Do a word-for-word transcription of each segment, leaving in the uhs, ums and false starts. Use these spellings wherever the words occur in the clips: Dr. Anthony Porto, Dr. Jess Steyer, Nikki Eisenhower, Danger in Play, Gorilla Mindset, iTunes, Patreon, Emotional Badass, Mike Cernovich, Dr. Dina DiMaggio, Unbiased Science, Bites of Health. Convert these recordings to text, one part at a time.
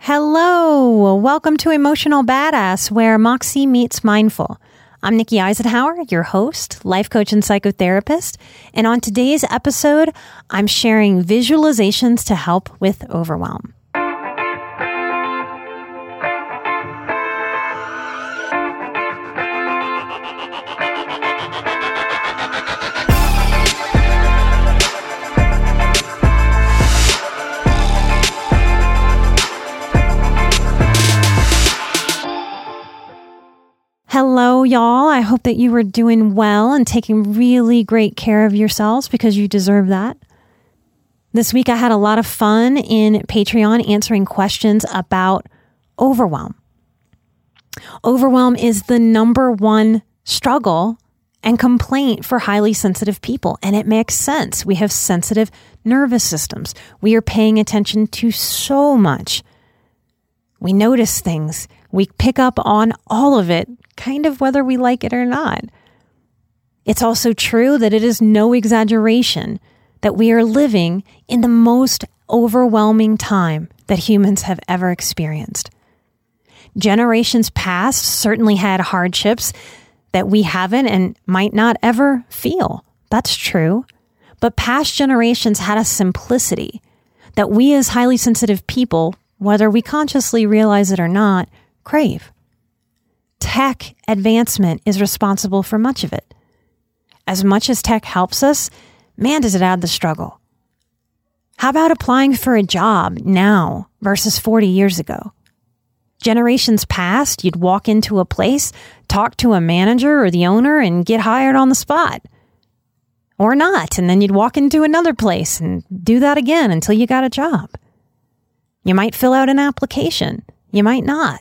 Hello, welcome to Emotional Badass, where Moxie meets Mindful. I'm Nikki Eisenhower, your host, life coach and psychotherapist, and on today's episode, I'm sharing visualizations to help with overwhelm. Hello, y'all. I hope that you are doing well and taking really great care of yourselves because you deserve that. This week, I had a lot of fun in Patreon answering questions about overwhelm. Overwhelm is the number one struggle and complaint for highly sensitive people, and it makes sense. We have sensitive nervous systems. We are paying attention to so much. We notice things. We pick up on all of it, kind of whether we like it or not. It's also true that it is no exaggeration that we are living in the most overwhelming time that humans have ever experienced. Generations past certainly had hardships that we haven't and might not ever feel. That's true. But past generations had a simplicity that we as highly sensitive people, whether we consciously realize it or not, crave. Tech advancement is responsible for much of it. As much as tech helps us, man, does it add the struggle. How about applying for a job now versus forty years ago? Generations past, you'd walk into a place, talk to a manager or the owner, and get hired on the spot. Or not, and then you'd walk into another place and do that again until you got a job. You might fill out an application. You might not.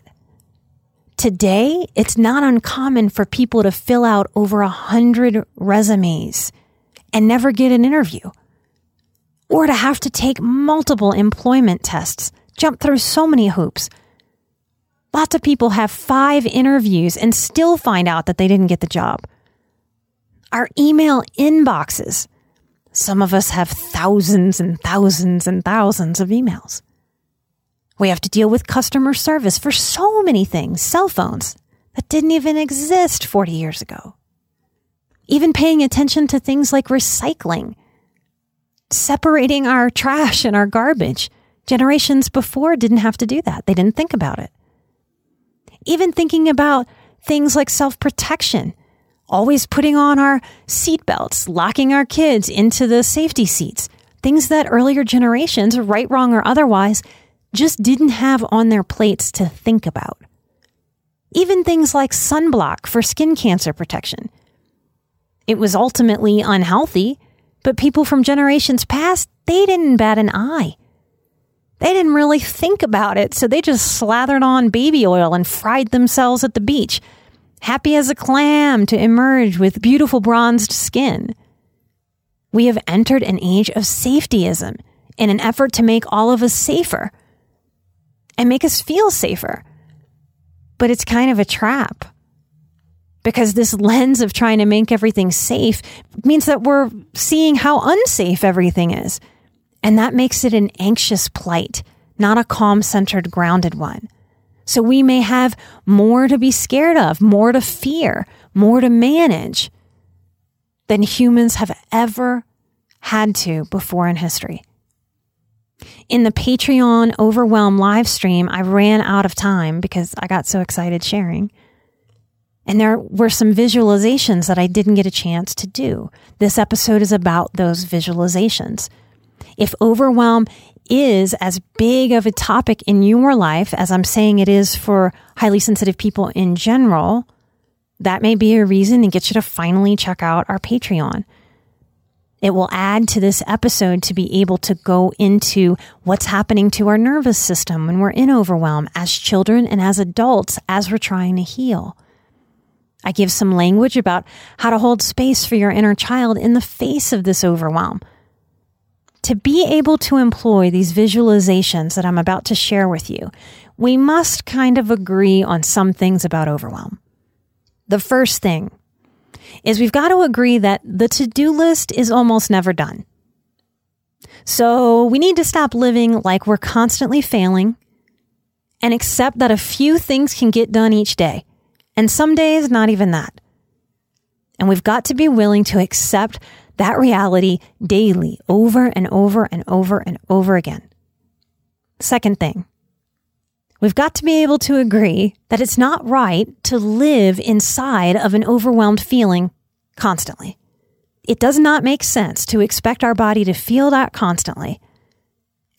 Today, it's not uncommon for people to fill out over a hundred resumes and never get an interview, or to have to take multiple employment tests, jump through so many hoops. Lots of people have five interviews and still find out that they didn't get the job. Our email inboxes. Some of us have thousands and thousands and thousands of emails. We have to deal with customer service for so many things, cell phones that didn't even exist forty years ago. Even paying attention to things like recycling, separating our trash and our garbage. Generations before didn't have to do that. They didn't think about it. Even thinking about things like self-protection, always putting on our seatbelts, locking our kids into the safety seats, things that earlier generations, right, wrong, or otherwise, just didn't have on their plates to think about. Even things like sunblock for skin cancer protection. It was ultimately unhealthy, but people from generations past, they didn't bat an eye. They didn't really think about it, so they just slathered on baby oil and fried themselves at the beach, happy as a clam to emerge with beautiful bronzed skin. We have entered an age of safetyism in an effort to make all of us safer and make us feel safer. But it's kind of a trap, because this lens of trying to make everything safe means that we're seeing how unsafe everything is. And that makes it an anxious plight, not a calm-centered, grounded one. So we may have more to be scared of, more to fear, more to manage than humans have ever had to before in history. In the Patreon Overwhelm live stream, I ran out of time because I got so excited sharing. And there were some visualizations that I didn't get a chance to do. This episode is about those visualizations. If overwhelm is as big of a topic in your life as I'm saying it is for highly sensitive people in general, that may be a reason to get you to finally check out our Patreon. It will add to this episode to be able to go into what's happening to our nervous system when we're in overwhelm as children and as adults as we're trying to heal. I give some language about how to hold space for your inner child in the face of this overwhelm. To be able to employ these visualizations that I'm about to share with you, we must kind of agree on some things about overwhelm. The first thing is we've got to agree that the to-do list is almost never done. So we need to stop living like we're constantly failing and accept that a few things can get done each day. And some days, not even that. And we've got to be willing to accept that reality daily, over and over and over and over again. Second thing, we've got to be able to agree that it's not right to live inside of an overwhelmed feeling constantly. It does not make sense to expect our body to feel that constantly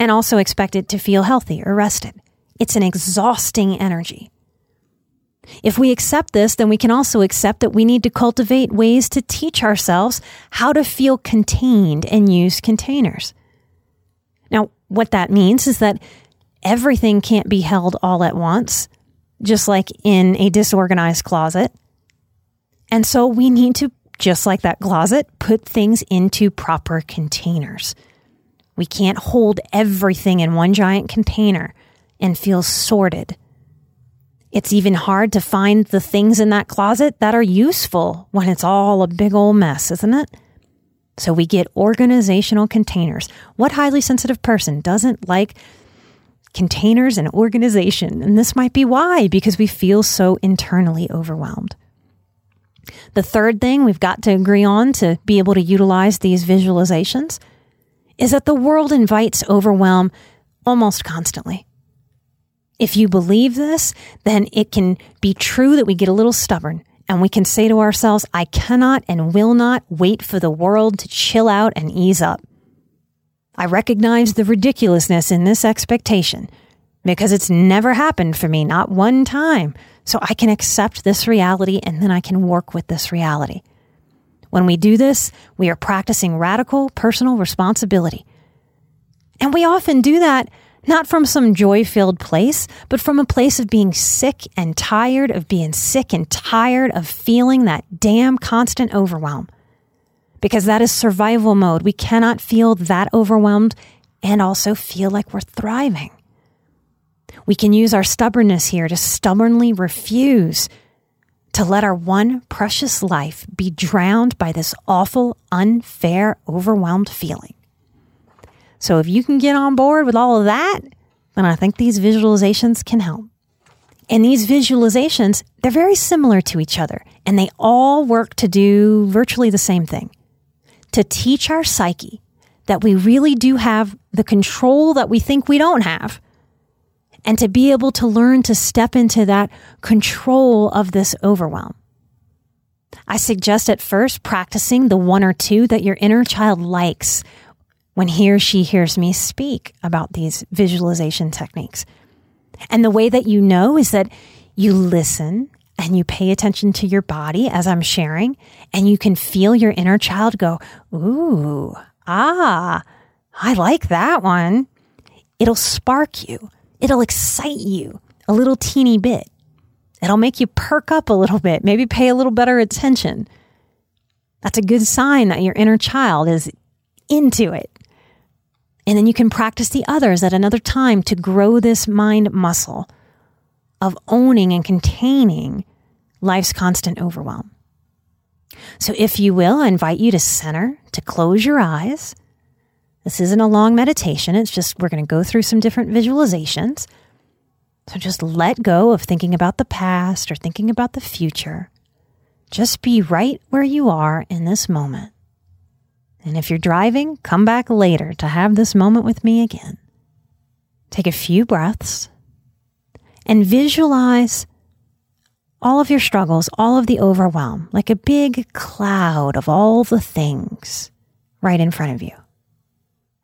and also expect it to feel healthy or rested. It's an exhausting energy. If we accept this, then we can also accept that we need to cultivate ways to teach ourselves how to feel contained and use containers. Now, what that means is that everything can't be held all at once, just like in a disorganized closet. And so we need to, just like that closet, put things into proper containers. We can't hold everything in one giant container and feel sorted. It's even hard to find the things in that closet that are useful when it's all a big old mess, isn't it? So we get organizational containers. What highly sensitive person doesn't like containers and organization? And this might be why, because we feel so internally overwhelmed. The third thing we've got to agree on to be able to utilize these visualizations is that the world invites overwhelm almost constantly. If you believe this, then it can be true that we get a little stubborn and we can say to ourselves, I cannot and will not wait for the world to chill out and ease up. I recognize the ridiculousness in this expectation because it's never happened for me, not one time. So I can accept this reality and then I can work with this reality. When we do this, we are practicing radical personal responsibility. And we often do that not from some joy-filled place, but from a place of being sick and tired of being sick and tired of feeling that damn constant overwhelm. Because that is survival mode. We cannot feel that overwhelmed and also feel like we're thriving. We can use our stubbornness here to stubbornly refuse to let our one precious life be drowned by this awful, unfair, overwhelmed feeling. So if you can get on board with all of that, then I think these visualizations can help. And these visualizations, they're very similar to each other, and they all work to do virtually the same thing, to teach our psyche that we really do have the control that we think we don't have, and to be able to learn to step into that control of this overwhelm. I suggest at first practicing the one or two that your inner child likes when he or she hears me speak about these visualization techniques. And the way that you know is that you listen and you pay attention to your body as I'm sharing, and you can feel your inner child go, ooh, ah, I like that one. It'll spark you. It'll excite you a little teeny bit. It'll make you perk up a little bit, maybe pay a little better attention. That's a good sign that your inner child is into it. And then you can practice the others at another time to grow this mind muscle of owning and containing life's constant overwhelm. So if you will, I invite you to center, to close your eyes. This isn't a long meditation. It's just we're going to go through some different visualizations. So just let go of thinking about the past or thinking about the future. Just be right where you are in this moment. And if you're driving, come back later to have this moment with me again. Take a few breaths and visualize all of your struggles, all of the overwhelm, like a big cloud of all the things right in front of you.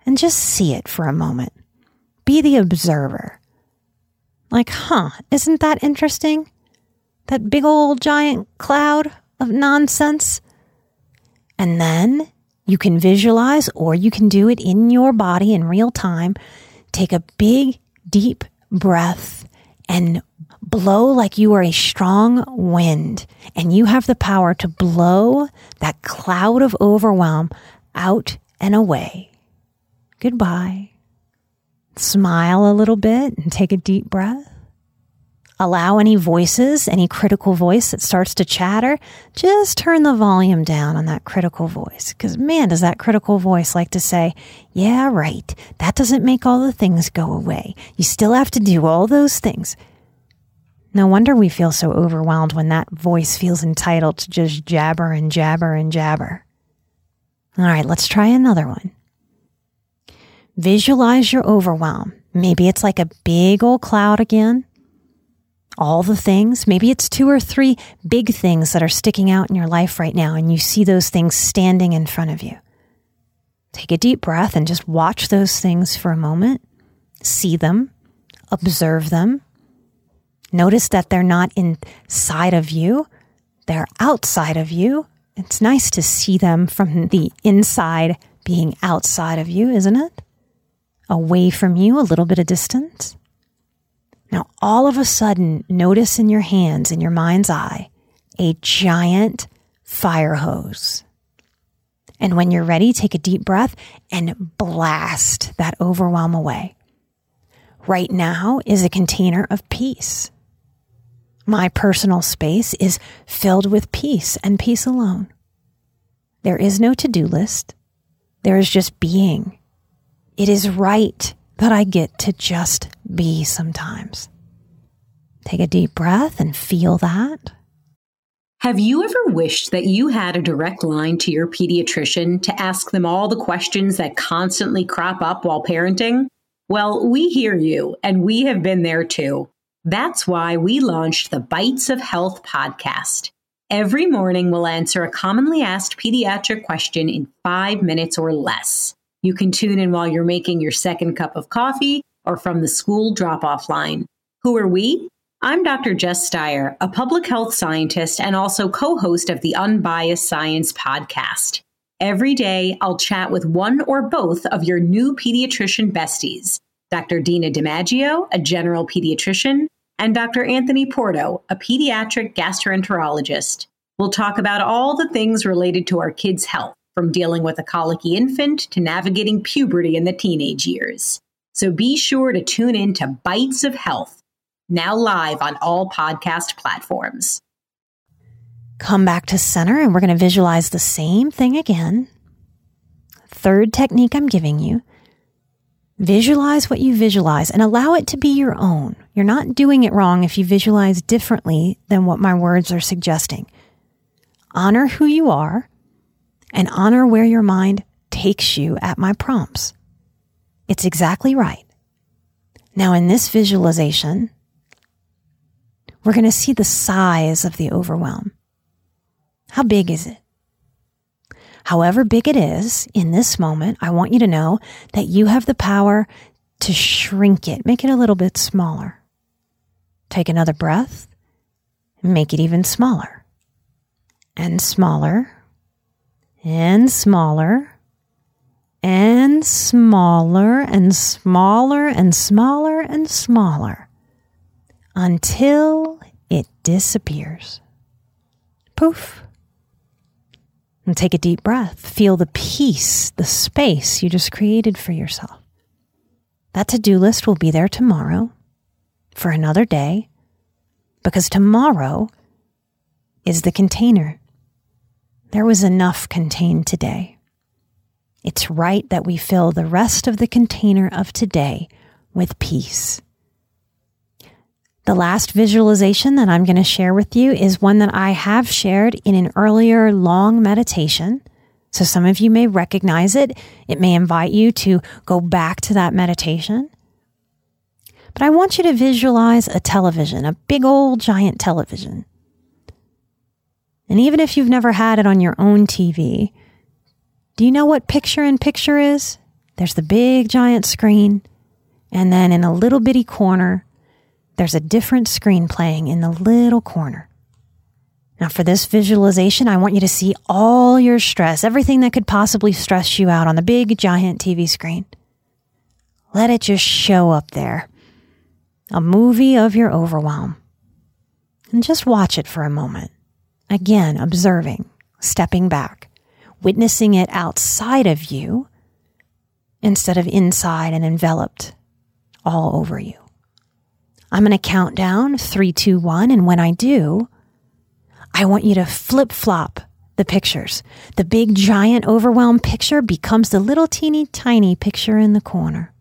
And just see it for a moment. Be the observer. Like, huh, isn't that interesting? That big old giant cloud of nonsense. And then you can visualize, or you can do it in your body in real time. Take a big, deep breath and blow like you are a strong wind. And you have the power to blow that cloud of overwhelm out and away. Goodbye. Smile a little bit and take a deep breath. Allow any voices, any critical voice that starts to chatter, just turn the volume down on that critical voice. Because man, does that critical voice like to say, yeah, right, that doesn't make all the things go away. You still have to do all those things. No wonder we feel so overwhelmed when that voice feels entitled to just jabber and jabber and jabber. All right, let's try another one. Visualize your overwhelm. Maybe it's like a big old cloud again. All the things. Maybe it's two or three big things that are sticking out in your life right now, and you see those things standing in front of you. Take a deep breath and just watch those things for a moment. See them. Observe them. Notice that they're not inside of you. They're outside of you. It's nice to see them from the inside being outside of you, isn't it? Away from you, a little bit of distance. Now, all of a sudden, notice in your hands, in your mind's eye, a giant fire hose. And when you're ready, take a deep breath and blast that overwhelm away. Right now is a container of peace. My personal space is filled with peace and peace alone. There is no to-do list. There is just being. It is right that I get to just be sometimes. Take a deep breath and feel that. Have you ever wished that you had a direct line to your pediatrician to ask them all the questions that constantly crop up while parenting? Well, we hear you, and we have been there too. That's why we launched the Bites of Health podcast. Every morning, we'll answer a commonly asked pediatric question in five minutes or less. You can tune in while you're making your second cup of coffee or from the school drop-off line. Who are we? I'm Doctor Jess Steyer, a public health scientist and also co-host of the Unbiased Science podcast. Every day, I'll chat with one or both of your new pediatrician besties, Doctor Dina DiMaggio, a general pediatrician, and Doctor Anthony Porto, a pediatric gastroenterologist. We'll talk about all the things related to our kids' health, from dealing with a colicky infant to navigating puberty in the teenage years. So be sure to tune in to Bites of Health, now live on all podcast platforms. Come back to center, and we're going to visualize the same thing again. Third technique I'm giving you. Visualize what you visualize and allow it to be your own. You're not doing it wrong if you visualize differently than what my words are suggesting. Honor who you are. And honor where your mind takes you at my prompts. It's exactly right. Now in this visualization, we're going to see the size of the overwhelm. How big is it? However big it is in this moment, I want you to know that you have the power to shrink it. Make it a little bit smaller. Take another breath. Make it even smaller. And smaller. And smaller, and smaller, and smaller, and smaller, and smaller, until it disappears. Poof. And take a deep breath. Feel the peace, the space you just created for yourself. That to-do list will be there tomorrow for another day, because tomorrow is the container. There was enough contained today. It's right that we fill the rest of the container of today with peace. The last visualization that I'm going to share with you is one that I have shared in an earlier long meditation. So some of you may recognize it. It may invite you to go back to that meditation. But I want you to visualize a television, a big old giant television. And even if you've never had it on your own T V, do you know what picture-in-picture is? There's the big giant screen, and then in a little bitty corner, there's a different screen playing in the little corner. Now for this visualization, I want you to see all your stress, everything that could possibly stress you out on the big giant T V screen. Let it just show up there. A movie of your overwhelm. And just watch it for a moment. Again, observing, stepping back, witnessing it outside of you instead of inside and enveloped all over you. I'm going to count down three, two, one, and when I do, I want you to flip-flop the pictures. The big, giant, overwhelmed picture becomes the little teeny tiny picture in the corner.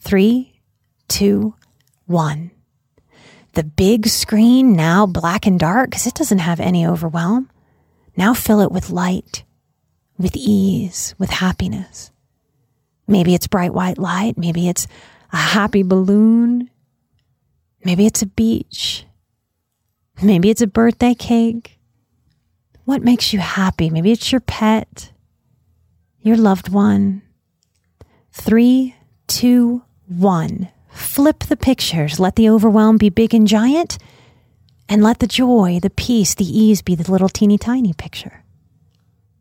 Three, two, one. The big screen, now black and dark, because it doesn't have any overwhelm. Now fill it with light, with ease, with happiness. Maybe it's bright white light. Maybe it's a happy balloon. Maybe it's a beach. Maybe it's a birthday cake. What makes you happy? Maybe it's your pet, your loved one. Three, two, one. Flip the pictures. Let the overwhelm be big and giant, and let the joy, the peace, the ease be the little teeny tiny picture.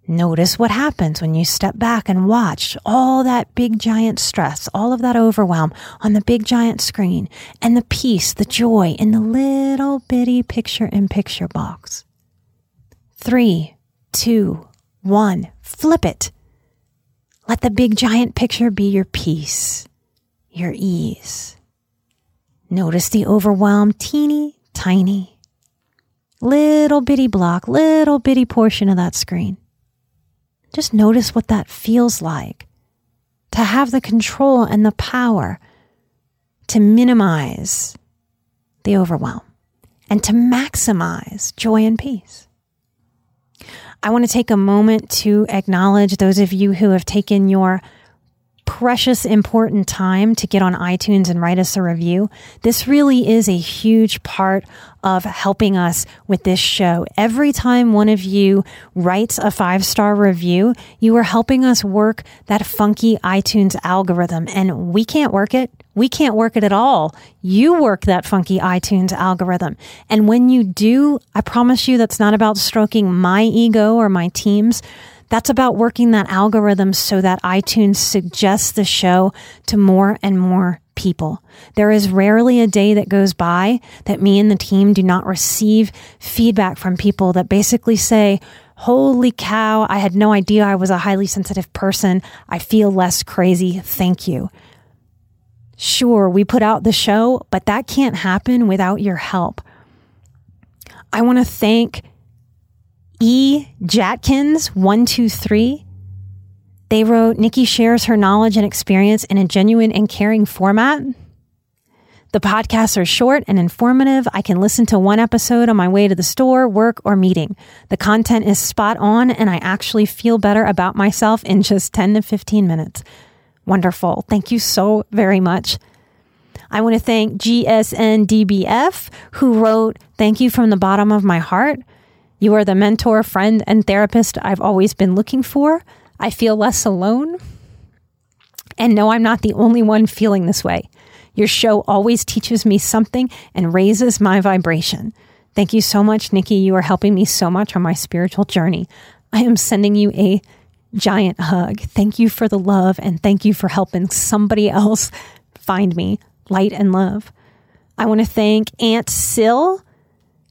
Notice what happens when you step back and watch all that big giant stress, all of that overwhelm on the big giant screen, and the peace, the joy in the little bitty picture-in-picture box. Three, two, one, flip it. Let the big giant picture be your peace, your ease. Notice the overwhelm, teeny, tiny, little bitty block, little bitty portion of that screen. Just notice what that feels like, to have the control and the power to minimize the overwhelm and to maximize joy and peace. I want to take a moment to acknowledge those of you who have taken your precious, important time to get on iTunes and write us a review. This really is a huge part of helping us with this show. Every time one of you writes a five-star review, you are helping us work that funky iTunes algorithm, and we can't work it. We can't work it at all. You work that funky iTunes algorithm. And when you do, I promise you that's not about stroking my ego or my team's. That's about working that algorithm so that iTunes suggests the show to more and more people. There is rarely a day that goes by that me and the team do not receive feedback from people that basically say, holy cow, I had no idea I was a highly sensitive person. I feel less crazy. Thank you. Sure, we put out the show, but that can't happen without your help. I want to thank E. Jatkins, one two three. They wrote, Nikki shares her knowledge and experience in a genuine and caring format. The podcasts are short and informative. I can listen to one episode on my way to the store, work, or meeting. The content is spot on, and I actually feel better about myself in just ten to fifteen minutes. Wonderful. Thank you so very much. I want to thank G S N D B F, who wrote, thank you from the bottom of my heart. You are the mentor, friend, and therapist I've always been looking for. I feel less alone. And no, I'm not the only one feeling this way. Your show always teaches me something and raises my vibration. Thank you so much, Nikki. You are helping me so much on my spiritual journey. I am sending you a giant hug. Thank you for the love, and thank you for helping somebody else find me. Light and love. I want to thank Aunt Sill.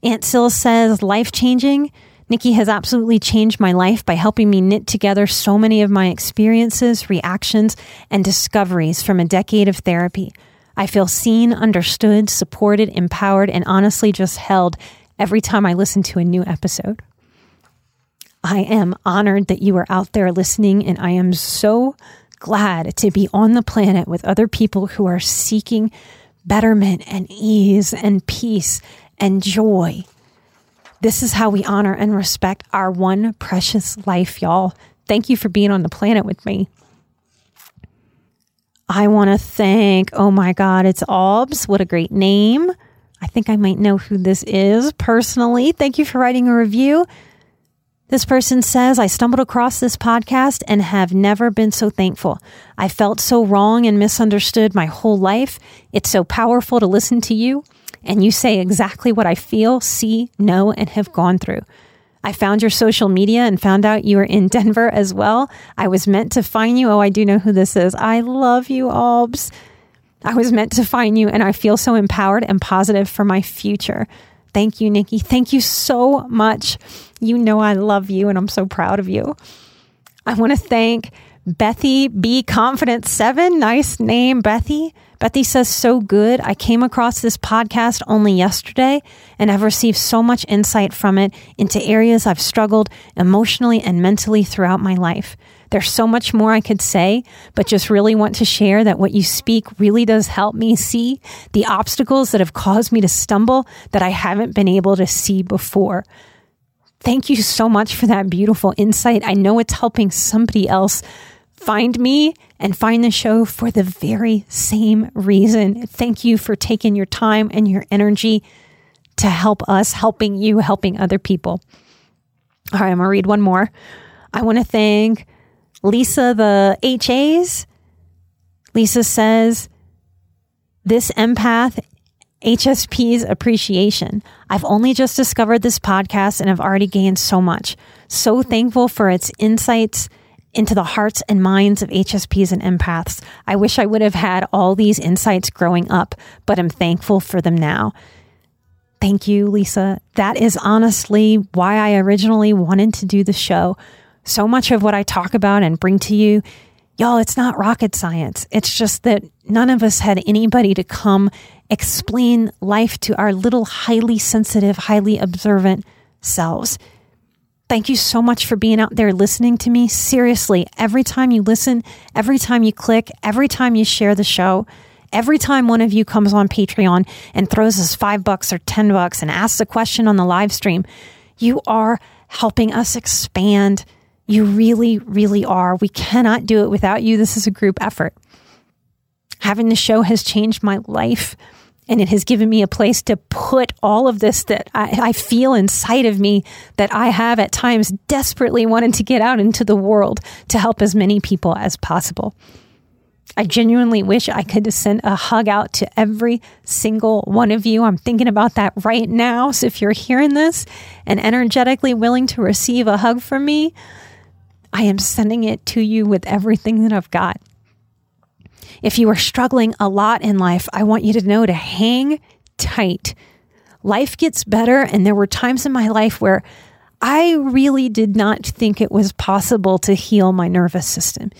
Aunt Sill says, life-changing. Nikki has absolutely changed my life by helping me knit together so many of my experiences, reactions, and discoveries from a decade of therapy. I feel seen, understood, supported, empowered, and honestly just held every time I listen to a new episode. I am honored that you are out there listening, and I am so glad to be on the planet with other people who are seeking betterment and ease and peace and joy. This is how we honor and respect our one precious life, y'all. Thank you for being on the planet with me. I want to thank, oh my God, it's Albs. What a great name. I think I might know who this is personally. Thank you for writing a review. This person says, I stumbled across this podcast and have never been so thankful. I felt so wrong and misunderstood my whole life. It's so powerful to listen to you, and you say exactly what I feel, see, know, and have gone through. I found your social media and found out you were in Denver as well. I was meant to find you. Oh, I do know who this is. I love you, Albs. I was meant to find you, and I feel so empowered and positive for my future. Thank you, Nikki. Thank you so much. You know I love you, and I'm so proud of you. I want to thank Bethy B. Confident seven. Nice name, Bethy. Bethy says, so good. I came across this podcast only yesterday, and I've received so much insight from it into areas I've struggled emotionally and mentally throughout my life. There's so much more I could say, but just really want to share that what you speak really does help me see the obstacles that have caused me to stumble that I haven't been able to see before. Thank you so much for that beautiful insight. I know it's helping somebody else find me and find the show for the very same reason. Thank you for taking your time and your energy to help us, helping you, helping other people. All right, I'm going to read one more. I want to thank Lisa, the H A's. Lisa says, this empath H S P's appreciation. I've only just discovered this podcast and have already gained so much. So thankful for its insights into the hearts and minds of H S P's and empaths. I wish I would have had all these insights growing up, but I'm thankful for them now. Thank you, Lisa. That is honestly why I originally wanted to do the show. So much of what I talk about and bring to you, y'all, it's not rocket science. It's just that none of us had anybody to come explain life to our little highly sensitive, highly observant selves. Thank you so much for being out there listening to me. Seriously, every time you listen, every time you click, every time you share the show, every time one of you comes on Patreon and throws us five bucks or ten bucks and asks a question on the live stream, you are helping us expand. You really, really are. We cannot do it without you. This is a group effort. Having the show has changed my life, and it has given me a place to put all of this that I, I feel inside of me that I have at times desperately wanted to get out into the world to help as many people as possible. I genuinely wish I could send a hug out to every single one of you. I'm thinking about that right now. So if you're hearing this and energetically willing to receive a hug from me, I am sending it to you with everything that I've got. If you are struggling a lot in life, I want you to know to hang tight. Life gets better, and there were times in my life where I really did not think it was possible to heal my nervous system.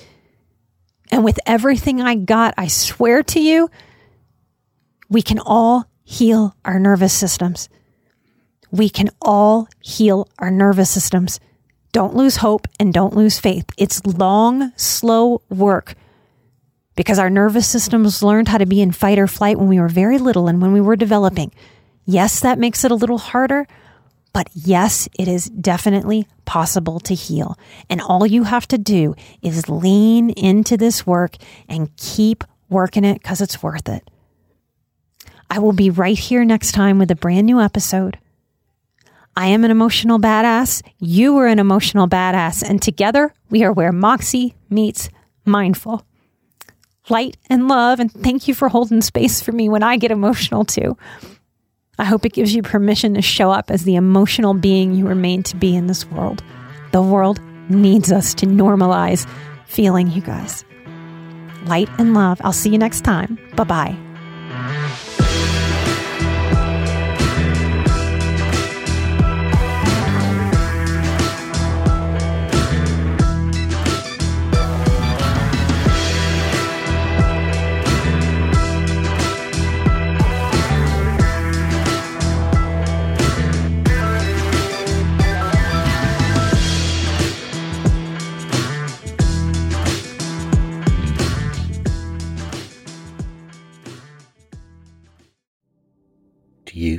And with everything I got, I swear to you, we can all heal our nervous systems. We can all heal our nervous systems. Don't lose hope and don't lose faith. It's long, slow work. Because our nervous systems learned how to be in fight or flight when we were very little and when we were developing. Yes, that makes it a little harder, but yes, it is definitely possible to heal. And all you have to do is lean into this work and keep working it because it's worth it. I will be right here next time with a brand new episode. I am an emotional badass. You are an emotional badass. And together we are where Moxie meets mindful. Light and love, and thank you for holding space for me when I get emotional too. I hope it gives you permission to show up as the emotional being you were made to be in this world. The world needs us to normalize feeling, you guys. Light and love. I'll see you next time. Bye-bye. You